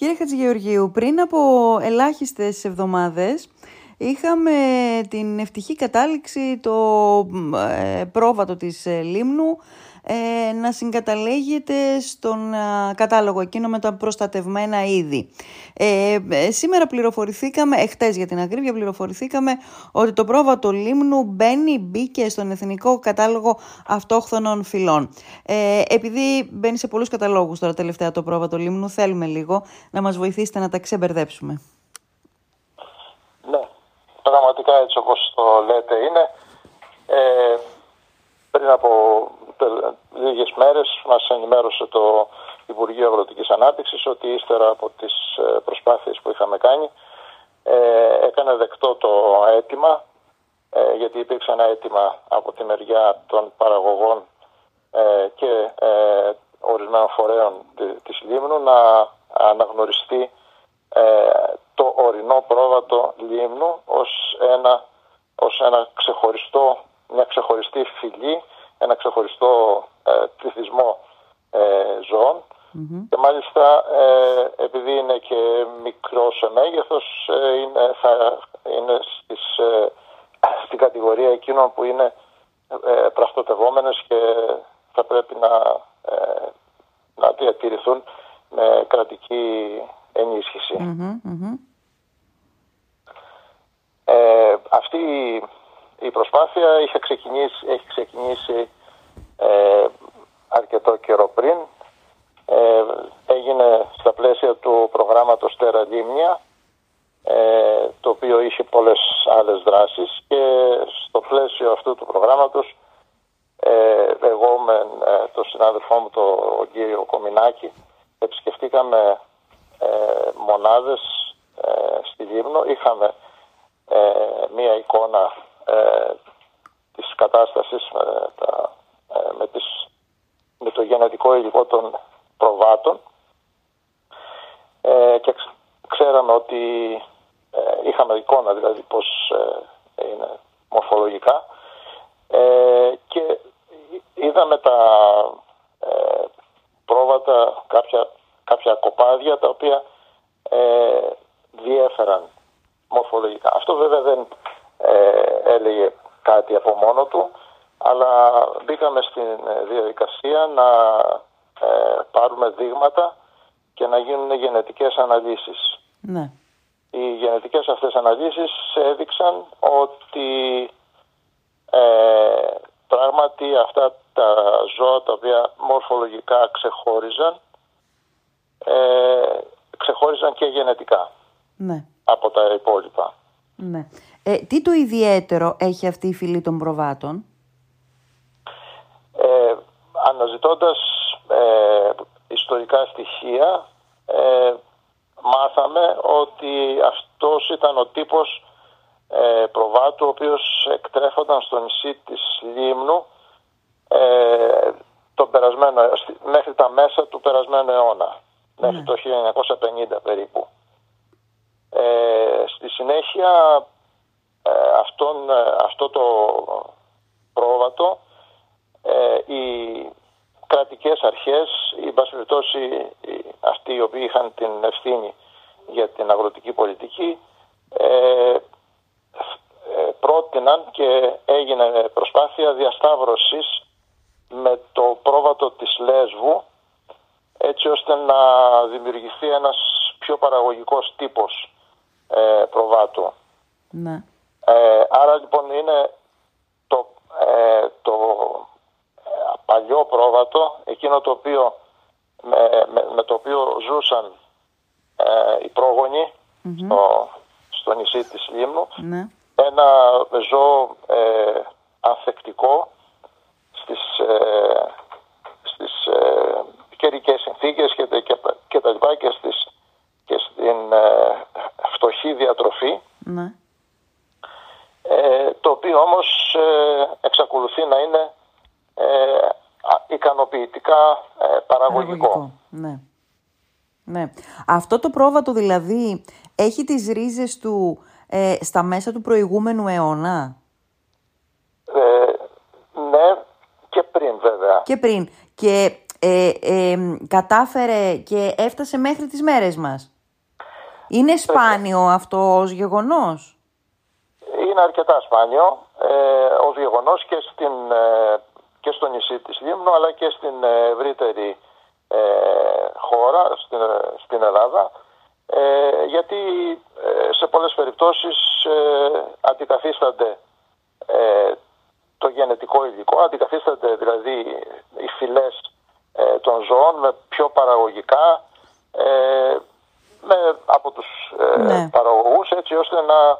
Κύριε Χατζηγεωργίου, πριν από ελάχιστες εβδομάδες είχαμε την ευτυχή κατάληξη το πρόβατο της Λίμνου να συγκαταλέγεται στον κατάλογο εκείνο με τα προστατευμένα είδη. Σήμερα πληροφορηθήκαμε, χτες για την ακρίβεια, πληροφορηθήκαμε ότι το πρόβατο Λίμνου μπήκε στον Εθνικό Κατάλογο Αυτόχθονων Φυλών. Επειδή μπαίνει σε πολλούς καταλόγους τώρα τελευταία το πρόβατο Λίμνου, θέλουμε λίγο να μας βοηθήσετε να τα ξεμπερδέψουμε. Ναι, πραγματικά έτσι όπως το λέτε είναι. Πριν από λίγες μέρες μας ενημέρωσε το Υπουργείο Αγροτικής Ανάπτυξης ότι ύστερα από τις προσπάθειες που είχαμε κάνει έκανε δεκτό το αίτημα, γιατί υπήρξε ένα αίτημα από τη μεριά των παραγωγών και ορισμένων φορέων της Λίμνου να αναγνωριστεί το ορεινό πρόβατο Λίμνου ως ένα ξεχωριστό, μια ξεχωριστή φυλή, ένα ξεχωριστό πληθυσμό ζώων. Mm-hmm. Και μάλιστα επειδή είναι και μικρό σε μέγεθος, είναι στην κατηγορία εκείνων που είναι πραστοτευόμενες και θα πρέπει να διατηρηθούν με κρατική ενίσχυση. Mm-hmm. Mm-hmm. Αυτή η προσπάθεια έχει ξεκινήσει αρκετό καιρό πριν. Έγινε στα πλαίσια του προγράμματος Στέρεα Λήμνια, το οποίο είχε πολλές άλλες δράσεις, και στο πλαίσιο αυτού του προγράμματος εγώ με τον συνάδελφό μου τον κύριο Κομινάκη επισκεφτήκαμε μονάδες στη Λίμνο. Είχαμε μία εικόνα της κατάστασης με το γενετικό υλικό των προβάτων, και ξέραμε ότι είχαμε εικόνα δηλαδή πως είναι μορφολογικά, και είδαμε τα πρόβατα, κάποια κοπάδια τα οποία διέφεραν μορφολογικά. Αυτό βέβαια δεν έλεγε κάτι από μόνο του, αλλά μπήκαμε στην διαδικασία να πάρουμε δείγματα και να γίνουν γενετικές αναλύσεις. Ναι. Οι γενετικές αυτές αναλύσεις έδειξαν ότι πράγματι αυτά τα ζώα τα οποία μορφολογικά ξεχώριζαν και γενετικά, ναι, από τα υπόλοιπα. Ναι. Τι το ιδιαίτερο έχει αυτή η φυλή των προβάτων? Αναζητώντας ιστορικά στοιχεία, μάθαμε ότι αυτός ήταν ο τύπος προβάτου ο οποίος εκτρέφονταν στο νησί της Λίμνου μέχρι τα μέσα του περασμένου αιώνα, ναι, μέχρι το 1950 περίπου. Στη συνέχεια αυτό το πρόβατο οι κρατικές αρχές, οι βασιλετώσεις αυτοί οι οποίοι είχαν την ευθύνη για την αγροτική πολιτική, πρότειναν και έγινε προσπάθεια διασταύρωσης με το πρόβατο της Λέσβου, έτσι ώστε να δημιουργηθεί ένας πιο παραγωγικός τύπος προβάτου. Ναι. Άρα λοιπόν είναι το παλιό πρόβατο, εκείνο το οποίο, με το οποίο ζούσαν οι πρόγονοι, mm-hmm, στο νησί της Λίμνου, ναι, ένα ζώο ανθεκτικό στις καιρικές συνθήκες και τα λοιπά, και στην φτωχή διατροφή, ναι, το οποίο όμως εξακολουθεί να είναι ικανοποιητικά παραγωγικό. Ναι. Ναι. Αυτό το πρόβατο δηλαδή έχει τις ρίζες του στα μέσα του προηγούμενου αιώνα. Ναι, και πριν βέβαια. Και πριν. Και κατάφερε και έφτασε μέχρι τις μέρες μας. Είναι σπάνιο αυτό ως γεγονός? Είναι αρκετά σπάνιο ως γεγονός και, και στο νησί της Λίμνου, αλλά και στην ευρύτερη χώρα, στην Ελλάδα, γιατί σε πολλές περιπτώσεις αντικαθίστανται το γενετικό υλικό, αντικαθίστανται δηλαδή οι φυλές των ζώων με πιο παραγωγικά από τους παραγωγούς, έτσι ώστε να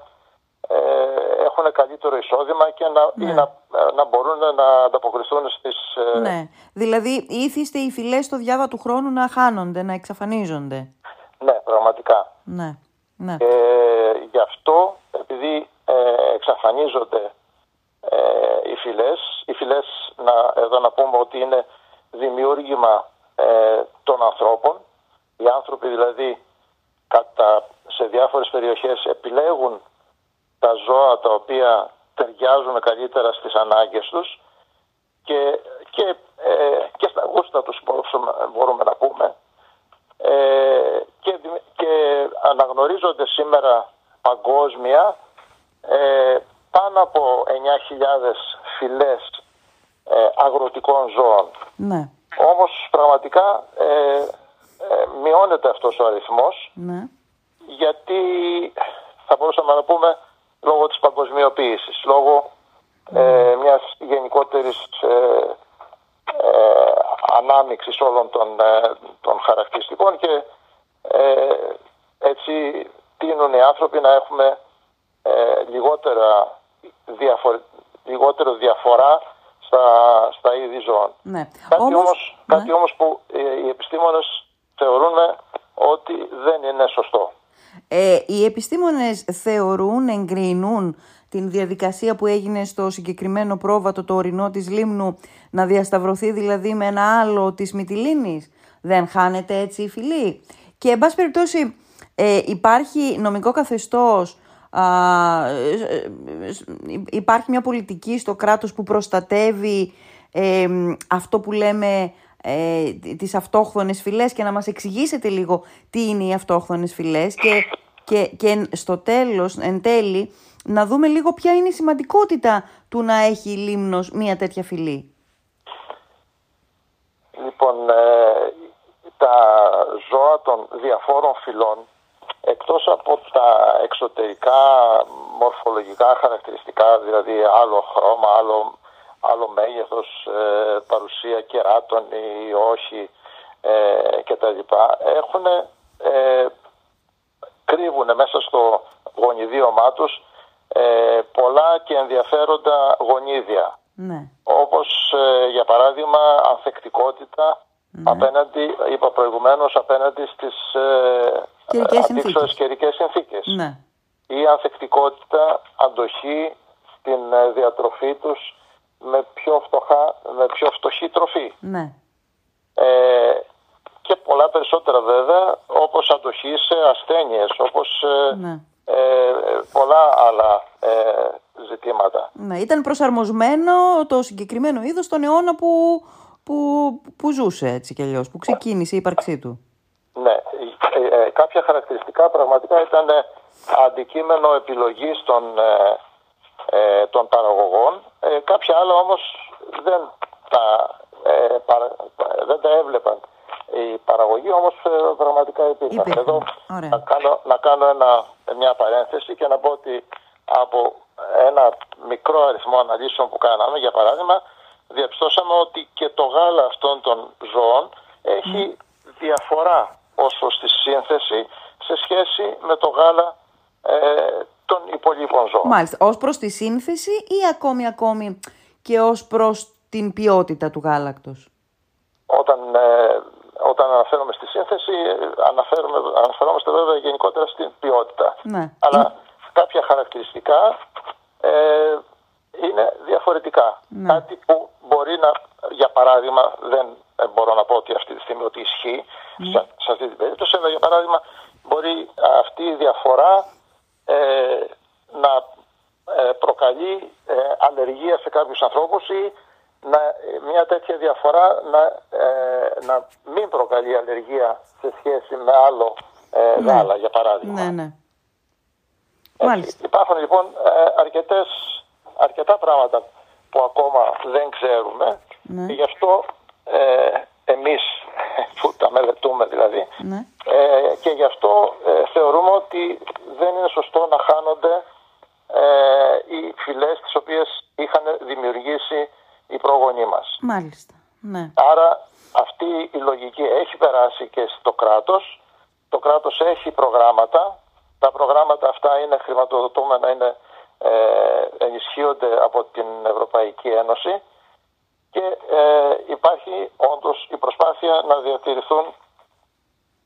έχουν καλύτερο εισόδημα και να μπορούν να ανταποκριθούν στις... Ναι, δηλαδή ήθιστε οι φυλές στο διάβα του χρόνου να χάνονται, να εξαφανίζονται. Ναι, πραγματικά. Ναι, ναι. Γι' αυτό, επειδή εξαφανίζονται οι φυλές, εδώ να πούμε ότι είναι δημιούργημα των ανθρώπων. Οι άνθρωποι δηλαδή σε διάφορες περιοχές επιλέγουν τα ζώα τα οποία ταιριάζουν καλύτερα στις ανάγκες τους και στα γούστα τους, μπορούμε να πούμε, και αναγνωρίζονται σήμερα παγκόσμια πάνω από 9.000 φυλές αγροτικών ζώων. Ναι. Όμως πραγματικά μειώνεται αυτός ο αριθμός, ναι, γιατί θα μπορούσαμε να πούμε λόγω της παγκοσμιοποίησης, λόγω μιας γενικότερης ανάμειξης όλων των χαρακτηριστικών και έτσι τείνουν οι άνθρωποι να έχουμε λιγότερο διαφορά στα είδη ζώων. Ναι. Κάτι όμως που οι επιστήμονες θεωρούν ότι δεν είναι σωστό. Οι επιστήμονες εγκρίνουν την διαδικασία που έγινε στο συγκεκριμένο πρόβατο το ορεινό της Λίμνου, να διασταυρωθεί δηλαδή με ένα άλλο της Μυτιλήνης. Δεν χάνεται έτσι η φυλή? Και εν πάση περιπτώσει υπάρχει νομικό καθεστώς, υπάρχει μια πολιτική στο κράτος που προστατεύει αυτό που λέμε τις αυτόχθονες φυλές, και να μας εξηγήσετε λίγο τι είναι οι αυτόχθονες φυλές και στο τέλος, εν τέλει, να δούμε λίγο ποια είναι η σημαντικότητα του να έχει η Λίμνος μια τέτοια φυλή. Λοιπόν, τα ζώα των διαφόρων φυλών, εκτός από τα εξωτερικά μορφολογικά χαρακτηριστικά, δηλαδή άλλο χρώμα, άλλο μέγεθος, παρουσία κεράτων ή όχι κτλ, κρύβουν μέσα στο γονιδίωμά τους πολλά και ενδιαφέροντα γονίδια. Ναι. Όπως για παράδειγμα ανθεκτικότητα, ναι, απέναντι στις αντίξωες καιρικές συνθήκες. Ναι. Η ανθεκτικότητα, αντοχή στην διατροφή τους με πιο φτωχή τροφή. Ναι. Και πολλά περισσότερα βέβαια, όπως αντοχή σε ασθένειες, όπως ναι, πολλά άλλα ζητήματα. Ναι, ήταν προσαρμοσμένο το συγκεκριμένο είδος στον αιώνα που ζούσε, έτσι κι αλλιώς, που ξεκίνησε η ύπαρξή του. Ναι, κάποια χαρακτηριστικά πραγματικά ήταν αντικείμενο επιλογής των παραγωγών. Κάποια άλλα όμως δεν τα έβλεπαν οι παραγωγοί, όμως πραγματικά υπήρχαν. Εδώ να κάνω μια παρένθεση και να πω ότι από ένα μικρό αριθμό αναλύσεων που κάναμε, για παράδειγμα, διαπιστώσαμε ότι και το γάλα αυτών των ζώων έχει διαφορά ως προς τη σύνθεση σε σχέση με το γάλα των υπολείπων ζώων. Μάλιστα, ως προς τη σύνθεση ή ακόμη και ως προς την ποιότητα του γάλακτος? Όταν αναφέρομαι στη σύνθεση, αναφερόμαστε βέβαια γενικότερα στην ποιότητα. Ναι. Αλλά κάποια χαρακτηριστικά είναι διαφορετικά. Ναι. Κάτι που μπορεί να, για παράδειγμα, δεν μπορώ να πω ότι αυτή τη στιγμή ότι ισχύει σε αυτή την περίπτωση, αλλά για παράδειγμα μπορεί αυτή η διαφορά να προκαλεί αλλεργία σε κάποιους ανθρώπους ή μια τέτοια διαφορά να μην προκαλεί αλλεργία σε σχέση με άλλο γάλα, για παράδειγμα. Ναι, ναι. Υπάρχουν λοιπόν αρκετά πράγματα που ακόμα δεν ξέρουμε, ναι, και γι' αυτό εμείς που τα μελετούμε δηλαδή, ναι, και γι' αυτό θεωρούμε ότι δεν είναι σωστό να χάνονται οι φυλές τις οποίες είχαν δημιουργήσει οι πρόγονοί μας. Μάλιστα, ναι. Άρα αυτή η λογική έχει περάσει και στο κράτος. Το κράτος έχει προγράμματα. Τα προγράμματα αυτά είναι χρηματοδοτούμενα, ενισχύονται από την Ευρωπαϊκή Ένωση και υπάρχει όντως η προσπάθεια να διατηρηθούν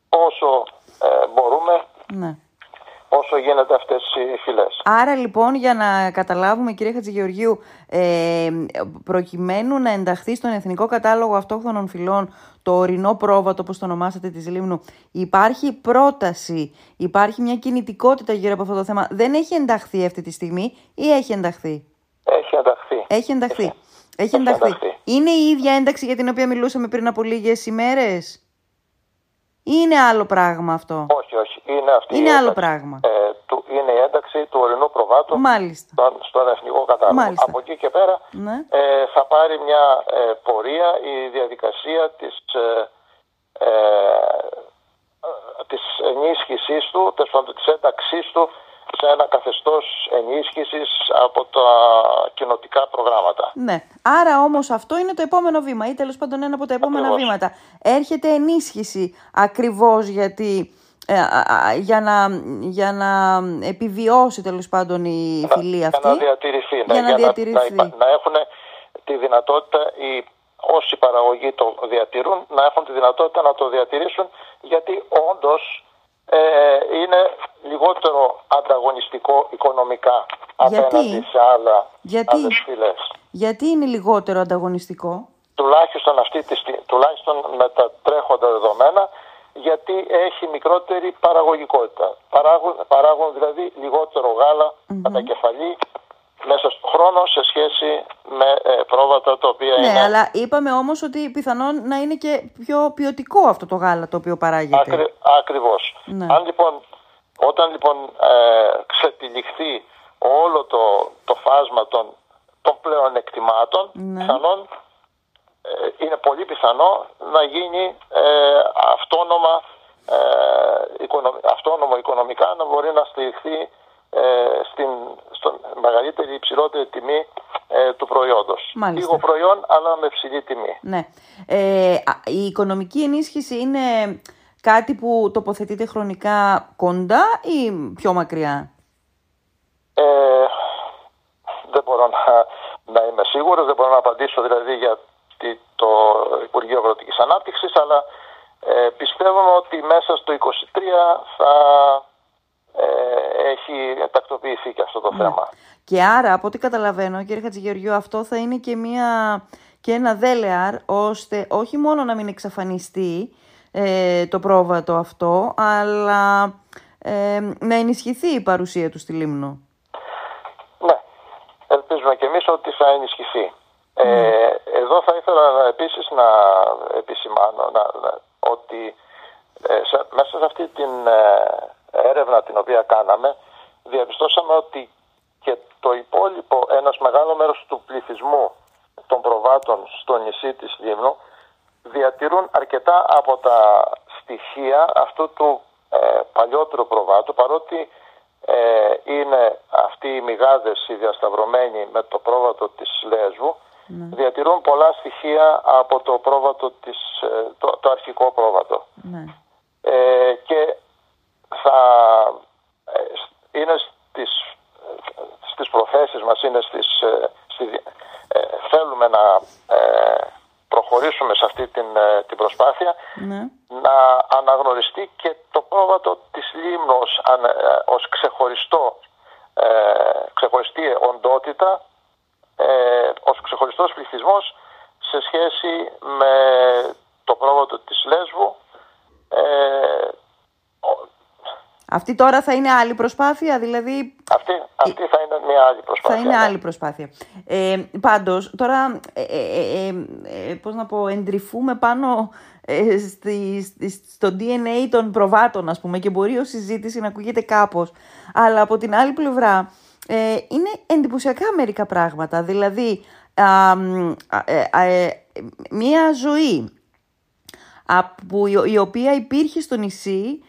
όσο μπορούμε, ναι, όσο γίνεται αυτές οι φυλές. Άρα λοιπόν, για να καταλάβουμε, κυρία Χατζηγεωργίου, προκειμένου να ενταχθεί στον Εθνικό Κατάλογο Αυτόχθονων Φυλών το ορεινό πρόβατο, όπως το ονομάσατε, της Λίμνου, υπάρχει πρόταση, υπάρχει μια κινητικότητα γύρω από αυτό το θέμα. Δεν έχει ενταχθεί αυτή τη στιγμή ή έχει ενταχθεί? Έχει ενταχθεί. Έχει ενταχθεί. Έχει ενταχθεί. Είναι η ίδια ένταξη για την οποία μιλούσαμε πριν από λίγες ημέρες? Είναι άλλο πράγμα αυτό? Όχι. Είναι αυτή η ένταξη, άλλο πράγμα. Είναι η ένταξη του ορεινού προβάτου στον Εθνικό Κατάλογο. Μάλιστα. Από εκεί και πέρα, ναι, θα πάρει μια πορεία η διαδικασία της ενίσχυσής του, της ένταξής του σε ένα καθεστώς ενίσχυσης από τα κοινοτικά προγράμματα. Ναι. Άρα όμως αυτό είναι το επόμενο βήμα ή τέλος πάντων ένα από τα επόμενα βήματα. Έρχεται ενίσχυση ακριβώς γιατί για να επιβιώσει τέλος πάντων η φυλή αυτή. Για να διατηρηθεί. Να έχουν τη δυνατότητα όσοι παραγωγοί το διατηρούν, να έχουν τη δυνατότητα να το διατηρήσουν, γιατί όντως είναι λιγότερο ανταγωνιστικό οικονομικά απέναντι σε άλλες φυλές. Γιατί είναι λιγότερο ανταγωνιστικό? Τουλάχιστον με τα τρέχοντα δεδομένα, γιατί έχει μικρότερη παραγωγικότητα. Παράγουν δηλαδή λιγότερο γάλα κατά κεφαλή μέσα στον χρόνο σε σχέση με πρόβατα τα οποία είναι. Ναι, αλλά είπαμε όμως ότι πιθανόν να είναι και πιο ποιοτικό αυτό το γάλα το οποίο παράγεται. Ακριβώς. Ναι. Όταν ξετυλιχθεί όλο το φάσμα των πλεονεκτημάτων, ναι, είναι πολύ πιθανό να γίνει αυτόνομο οικονομικά, να μπορεί να στηριχθεί στην μεγαλύτερη, υψηλότερη τιμή του προϊόντος. Μάλιστα. Λίγο προϊόν, αλλά με υψηλή τιμή. Ναι. Η οικονομική ενίσχυση είναι κάτι που τοποθετείται χρονικά κοντά ή πιο μακριά? Δεν μπορώ να είμαι σίγουρος, δεν μπορώ να απαντήσω δηλαδή για το Υπουργείο Αγροτικής Ανάπτυξης, αλλά πιστεύουμε ότι μέσα στο 2023 θα έχει τακτοποιηθεί και αυτό το θέμα. Και άρα, από ό,τι καταλαβαίνω, κύριε Χατζηγεωργίου, αυτό θα είναι και ένα δέλεαρ, ώστε όχι μόνο να μην εξαφανιστεί το πρόβατο αυτό, αλλά να ενισχυθεί η παρουσία του στη Λίμνο. Ναι, ελπίζουμε και εμείς ότι θα ενισχυθεί. Εδώ θα ήθελα επίσης να επισημάνω ότι μέσα σε αυτή την έρευνα την οποία κάναμε, διαπιστώσαμε ότι και το υπόλοιπο, ένας μεγάλο μέρος του πληθυσμού των προβάτων στο νησί της Λίμνου, διατηρούν αρκετά από τα στοιχεία αυτού του παλιότερου προβάτου, παρότι είναι αυτοί οι μυγάδες οι διασταυρωμένοι με το πρόβατο της Λέσβου. Ναι. Διατηρούν πολλά στοιχεία από το πρόβατο το αρχικό πρόβατο. Ναι. Και θα είναι στις προθέσεις μας, είναι θέλουμε να προχωρήσουμε σε αυτή την προσπάθεια, ναι, να αναγνωριστεί και το πρόβατο της Λίμνου ως ξεχωριστή οντότητα, ως ξεχωριστός πληθυσμός σε σχέση με το πρόβατο της Λέσβου. Αυτή τώρα θα είναι άλλη προσπάθεια, δηλαδή. Αυτή Αυτή θα είναι μια άλλη προσπάθεια. Πάντως, τώρα, πώς να πω, εντρυφούμε πάνω στο DNA των προβάτων, ας πούμε, και μπορεί ως συζήτηση να ακούγεται κάπως. Αλλά από την άλλη πλευρά, είναι εντυπωσιακά μερικά πράγματα. Δηλαδή, μια ζωή η οποία υπήρχε στο νησί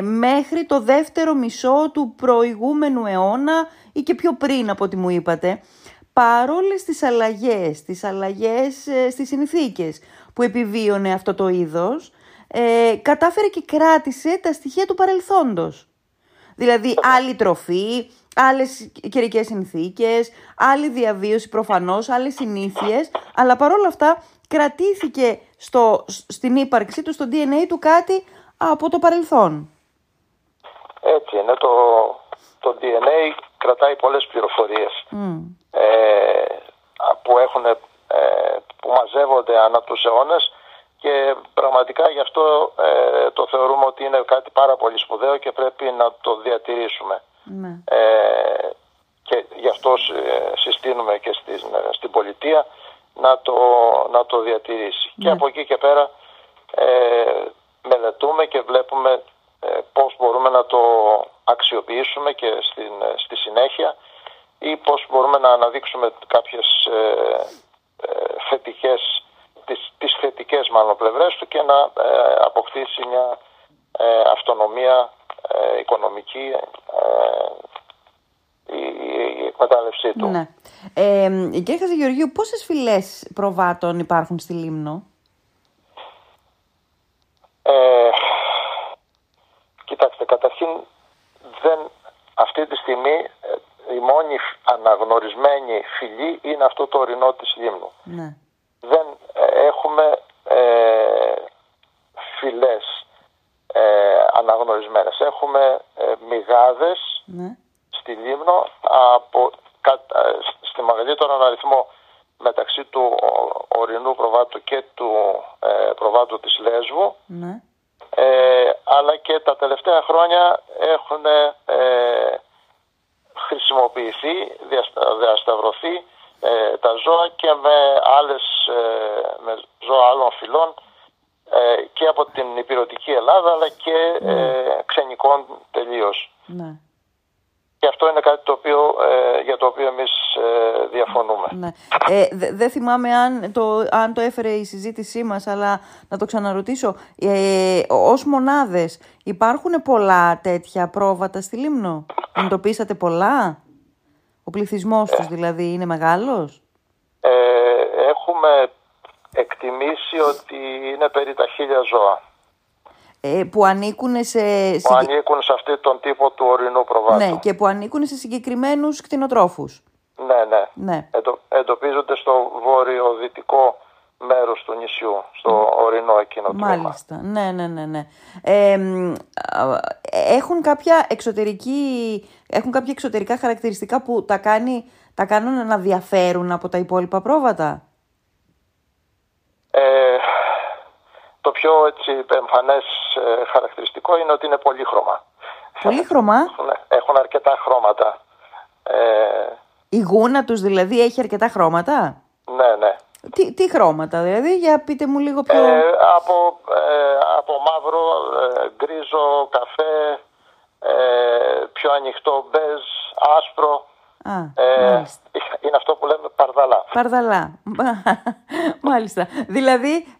μέχρι το δεύτερο μισό του προηγούμενου αιώνα ή και πιο πριν από ό,τι μου είπατε, παρόλες τις αλλαγές, στις συνθήκες που επιβίωνε αυτό το είδος, κατάφερε και κράτησε τα στοιχεία του παρελθόντος. Δηλαδή άλλη τροφή, άλλες καιρικές συνθήκες, άλλη διαβίωση προφανώς, άλλες συνήθειες, αλλά παρόλα αυτά κρατήθηκε στην ύπαρξή του, στο DNA του κάτι από το παρελθόν. Έτσι είναι, το DNA κρατάει πολλές πληροφορίες που μαζεύονται ανά τους αιώνες, και πραγματικά γι' αυτό το θεωρούμε ότι είναι κάτι πάρα πολύ σπουδαίο και πρέπει να το διατηρήσουμε. Και γι' αυτό συστήνουμε και στην πολιτεία να το διατηρήσει. Και από εκεί και πέρα μελετούμε και βλέπουμε πώς μπορούμε να το αξιοποιήσουμε και στη συνέχεια, ή πώς μπορούμε να αναδείξουμε κάποιες τις θετικές μάλλον πλευρές του, και να αποκτήσει μια αυτονομία οικονομική η εκμετάλλευσή του. Ναι. Κύριε Χατζηγεωργίου, πόσες φυλές προβάτων υπάρχουν στη Λίμνο? Κοιτάξτε, καταρχήν αυτή τη στιγμή η μόνη αναγνωρισμένη φυλή είναι αυτό το ορεινό της Λίμνου. Ναι. Δεν έχουμε φυλές αναγνωρισμένες. Έχουμε μυγάδες στη Λίμνο στη μεγαλύτερον αριθμό, μεταξύ του ορεινού προβάτου και του προβάτου της Λέσβου, αλλά και τα τελευταία χρόνια έχουν χρησιμοποιηθεί, διασταυρωθεί τα ζώα και με ζώα άλλων φυλών, και από την ηπειρωτική Ελλάδα, αλλά και ξενικών τελείως. Ναι. Και αυτό είναι κάτι για το οποίο εμείς διαφωνούμε. Ναι. Δεν θυμάμαι αν το έφερε η συζήτησή μας, αλλά να το ξαναρωτήσω. Ως μονάδες υπάρχουν πολλά τέτοια πρόβατα στη Λίμνο? Εντοπίσατε πολλά? Ο πληθυσμός τους δηλαδή είναι μεγάλος? Έχουμε εκτιμήσει ότι είναι περί τα 1.000 ζώα. Που ανήκουν σε αυτόν τον τύπο του ορεινού προβάτου. Ναι, και που ανήκουν σε συγκεκριμένους κτηνοτρόφους. Ναι. Εντοπίζονται στο βορειοδυτικό μέρος του νησιού, στο ορεινό εκείνο τμήμα. Μάλιστα, ναι. Έχουν κάποια εξωτερικά χαρακτηριστικά που τα κάνουν να διαφέρουν από τα υπόλοιπα πρόβατα? Το πιο εμφανές χαρακτηριστικό είναι ότι είναι πολύχρωμα. Πολύχρωμα? Έχουν αρκετά χρώματα. Η γούνα τους δηλαδή έχει αρκετά χρώματα? Ναι. Τι χρώματα δηλαδή, για πείτε μου λίγο πιο... από μαύρο, γκρίζο, καφέ, πιο ανοιχτό μπέζ, άσπρο. Είναι αυτό που λέμε παρδαλά. Μάλιστα. Δηλαδή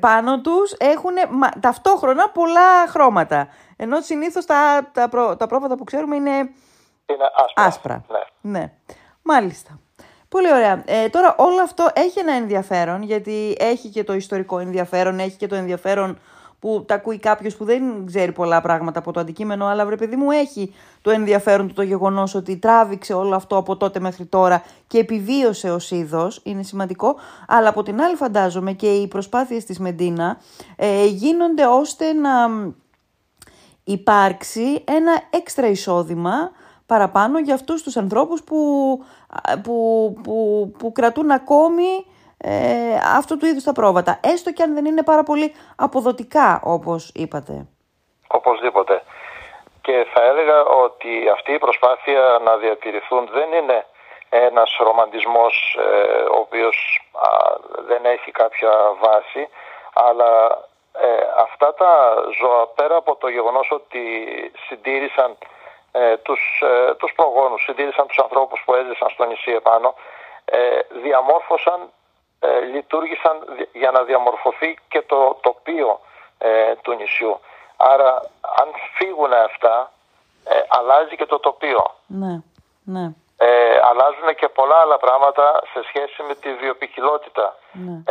πάνω τους έχουν ταυτόχρονα πολλά χρώματα, ενώ συνήθως τα πρόβατα που ξέρουμε είναι άσπρα. Ναι. Μάλιστα. Πολύ ωραία. Τώρα όλο αυτό έχει ένα ενδιαφέρον, γιατί έχει και το ιστορικό ενδιαφέρον, έχει και το ενδιαφέρον που τα ακούει κάποιος που δεν ξέρει πολλά πράγματα από το αντικείμενο, αλλά βρε παιδί μου, έχει το ενδιαφέρον το γεγονός ότι τράβηξε όλο αυτό από τότε μέχρι τώρα και επιβίωσε ως είδος, είναι σημαντικό, αλλά από την άλλη φαντάζομαι και οι προσπάθειες της Μεντίνα γίνονται ώστε να υπάρξει ένα έξτρα εισόδημα παραπάνω για αυτούς τους ανθρώπους που κρατούν ακόμη αυτού του είδους τα πρόβατα, έστω και αν δεν είναι πάρα πολύ αποδοτικά, όπως είπατε. Οπωσδήποτε. και θα έλεγα ότι αυτή η προσπάθεια να διατηρηθούν δεν είναι ένας ρομαντισμός ο οποίος δεν έχει κάποια βάση, αλλά αυτά τα ζώα, πέρα από το γεγονός ότι συντήρησαν τους προγόνους, συντήρησαν τους ανθρώπους που έζησαν στο νησί επάνω, διαμόρφωσαν, λειτουργήσαν για να διαμορφωθεί και το τοπίο του νησιού. Άρα αν φύγουν αυτά, αλλάζει και το τοπίο. Ναι, ναι. Αλλάζουν και πολλά άλλα πράγματα σε σχέση με τη βιοποικιλότητα, ναι,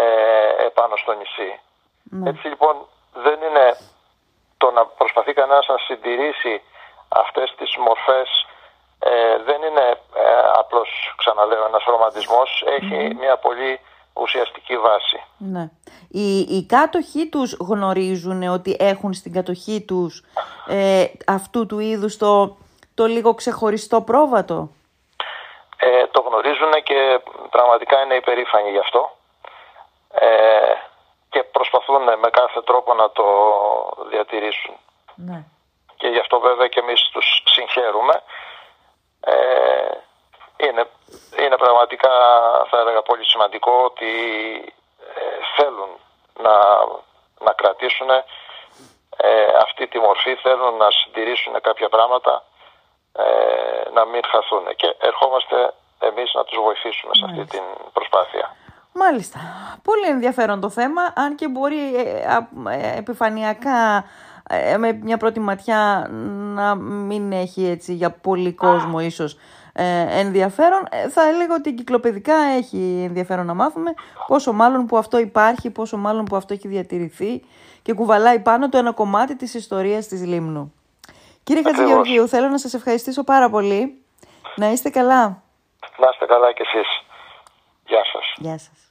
επάνω στο νησί. Ναι. Έτσι λοιπόν δεν είναι το να προσπαθεί κανένας να συντηρήσει αυτές τις μορφές, δεν είναι απλώς, ξαναλέω, ένας ρομαντισμός, έχει μια πολύ ουσιαστική βάση. Ναι. Οι κάτοχοι τους γνωρίζουν ότι έχουν στην κατοχή τους αυτού του είδους το λίγο ξεχωριστό πρόβατο. Το γνωρίζουν και πραγματικά είναι υπερήφανοι γι' αυτό και προσπαθούν με κάθε τρόπο να το διατηρήσουν. Ναι. Και γι' αυτό βέβαια και εμείς τους συγχαίρουμε. Είναι πραγματικά, θα έλεγα, πολύ σημαντικό ότι θέλουν να κρατήσουν αυτή τη μορφή, θέλουν να συντηρήσουν κάποια πράγματα, να μην χαθούν, και ερχόμαστε εμείς να τους βοηθήσουμε σε αυτή την προσπάθεια. Μάλιστα. Πολύ ενδιαφέρον το θέμα, αν και μπορεί επιφανειακά με μια πρώτη ματιά να μην έχει έτσι για πολύ κόσμο ίσως ενδιαφέρον. Θα έλεγα ότι κυκλοπαιδικά έχει ενδιαφέρον να μάθουμε, πόσο μάλλον που αυτό υπάρχει, πόσο μάλλον που αυτό έχει διατηρηθεί και κουβαλάει πάνω το ένα κομμάτι της ιστορίας της Λίμνου. Κύριε Χατζηγεωργίου, θέλω να σας ευχαριστήσω πάρα πολύ. Να είστε καλά. Να είστε καλά κι εσείς. Γεια σας. Γεια σας.